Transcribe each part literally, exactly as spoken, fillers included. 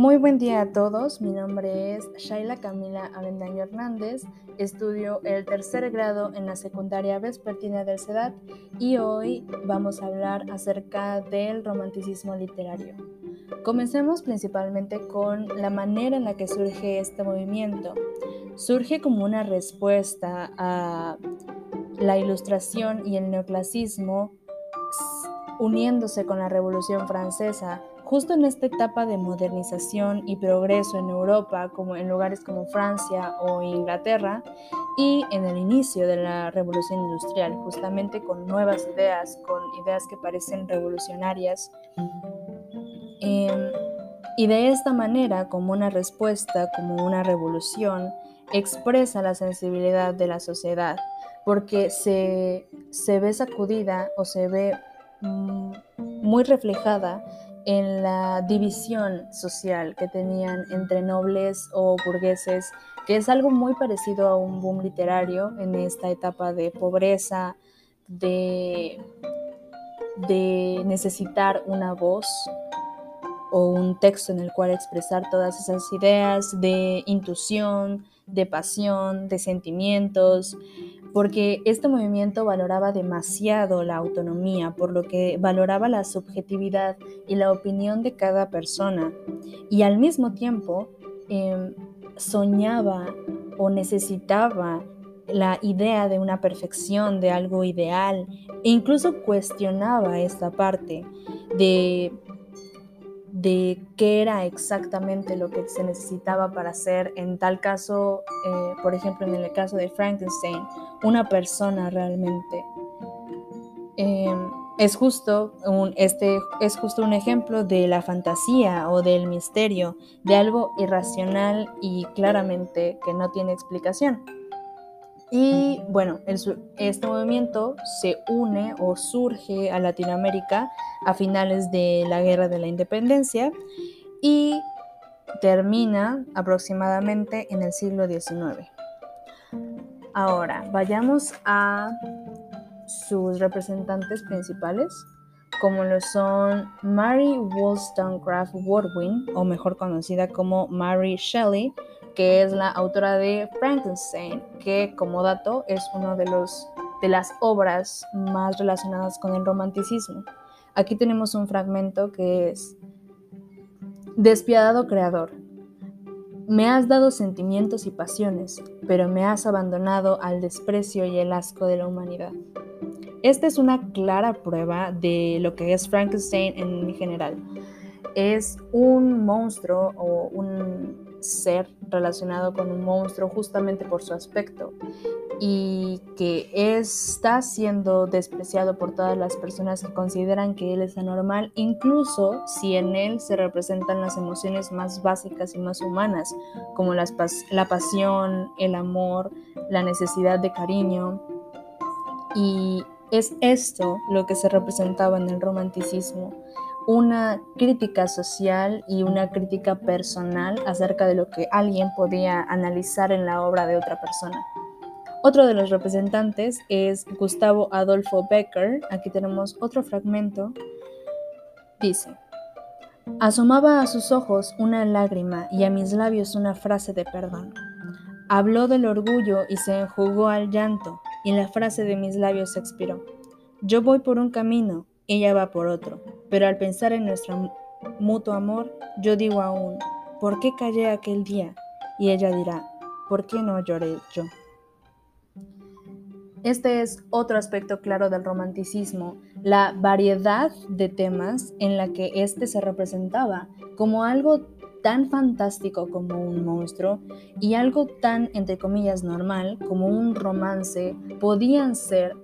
Muy buen día a todos, mi nombre es Shayla Camila Avendaño Hernández, estudio el tercer grado en la secundaria vespertina del CEDAT y hoy vamos a hablar acerca del romanticismo literario. Comencemos principalmente con la manera en la que surge este movimiento. Surge como una respuesta a la Ilustración y el neoclasismo uniéndose con la Revolución Francesa, justo en esta etapa de modernización y progreso en Europa, como en lugares como Francia o Inglaterra, y en el inicio de la Revolución Industrial, justamente con nuevas ideas, con ideas que parecen revolucionarias. Eh, y de esta manera, como una respuesta, como una revolución, expresa la sensibilidad de la sociedad, porque se, se ve sacudida o se ve mm, muy reflejada en la división social que tenían entre nobles o burgueses, que es algo muy parecido a un boom literario en esta etapa de pobreza, de, de necesitar una voz o un texto en el cual expresar todas esas ideas de intuición, de pasión, de sentimientos, porque este movimiento valoraba demasiado la autonomía, por lo que valoraba la subjetividad y la opinión de cada persona, y al mismo tiempo eh, soñaba o necesitaba la idea de una perfección, de algo ideal, e incluso cuestionaba esta parte de... de qué era exactamente lo que se necesitaba para ser, en tal caso, eh, por ejemplo, en el caso de Frankenstein, una persona realmente. Eh, es, justo un, este, es justo un ejemplo de la fantasía o del misterio, de algo irracional y claramente que no tiene explicación. Y bueno, el, este movimiento se une o surge a Latinoamérica a finales de la Guerra de la Independencia y termina aproximadamente en el siglo diecinueve. Ahora, vayamos a sus representantes principales, como lo son Mary Wollstonecraft Godwin, o mejor conocida como Mary Shelley, que es la autora de Frankenstein, que como dato es una de, de las obras más relacionadas con el romanticismo. Aquí tenemos un fragmento que es: Despiadado creador, me has dado sentimientos y pasiones, pero me has abandonado al desprecio y el asco de la humanidad. Esta es una clara prueba de lo que es Frankenstein en general. Es un monstruo o un ser relacionado con un monstruo justamente por su aspecto, y que está siendo despreciado por todas las personas que consideran que él es anormal, incluso si en él se representan las emociones más básicas y más humanas, como las pas- la pasión, el amor, la necesidad de cariño. Y es esto lo que se representaba en el romanticismo, una crítica social y una crítica personal acerca de lo que alguien podía analizar en la obra de otra persona. Otro de los representantes es Gustavo Adolfo Becker. Aquí tenemos otro fragmento. Dice: Asomaba a sus ojos una lágrima y a mis labios una frase de perdón. Habló del orgullo y se enjugó al llanto, y la frase de mis labios se expiró. Yo voy por un camino, ella va por otro, pero al pensar en nuestro mutuo amor, yo digo aún, ¿por qué callé aquel día? Y ella dirá, ¿por qué no lloré yo? Este es otro aspecto claro del romanticismo, la variedad de temas en la que éste se representaba, como algo tan fantástico como un monstruo y algo tan, entre comillas, normal como un romance, podían ser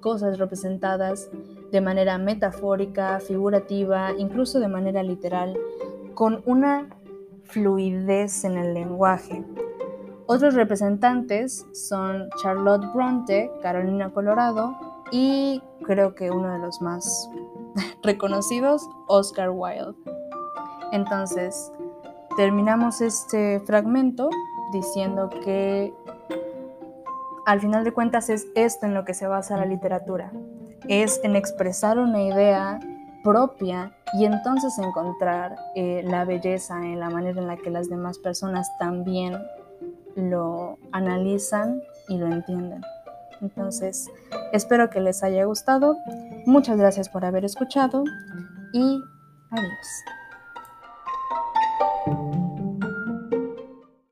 cosas representadas de manera metafórica, figurativa, incluso de manera literal, con una fluidez en el lenguaje. Otros representantes son Charlotte Brontë, Carolina Colorado y creo que uno de los más reconocidos, Oscar Wilde. Entonces, terminamos este fragmento diciendo que al final de cuentas es esto en lo que se basa la literatura. Es en expresar una idea propia y entonces encontrar eh, la belleza en la manera en la que las demás personas también lo analizan y lo entienden. Entonces, espero que les haya gustado. Muchas gracias por haber escuchado y adiós.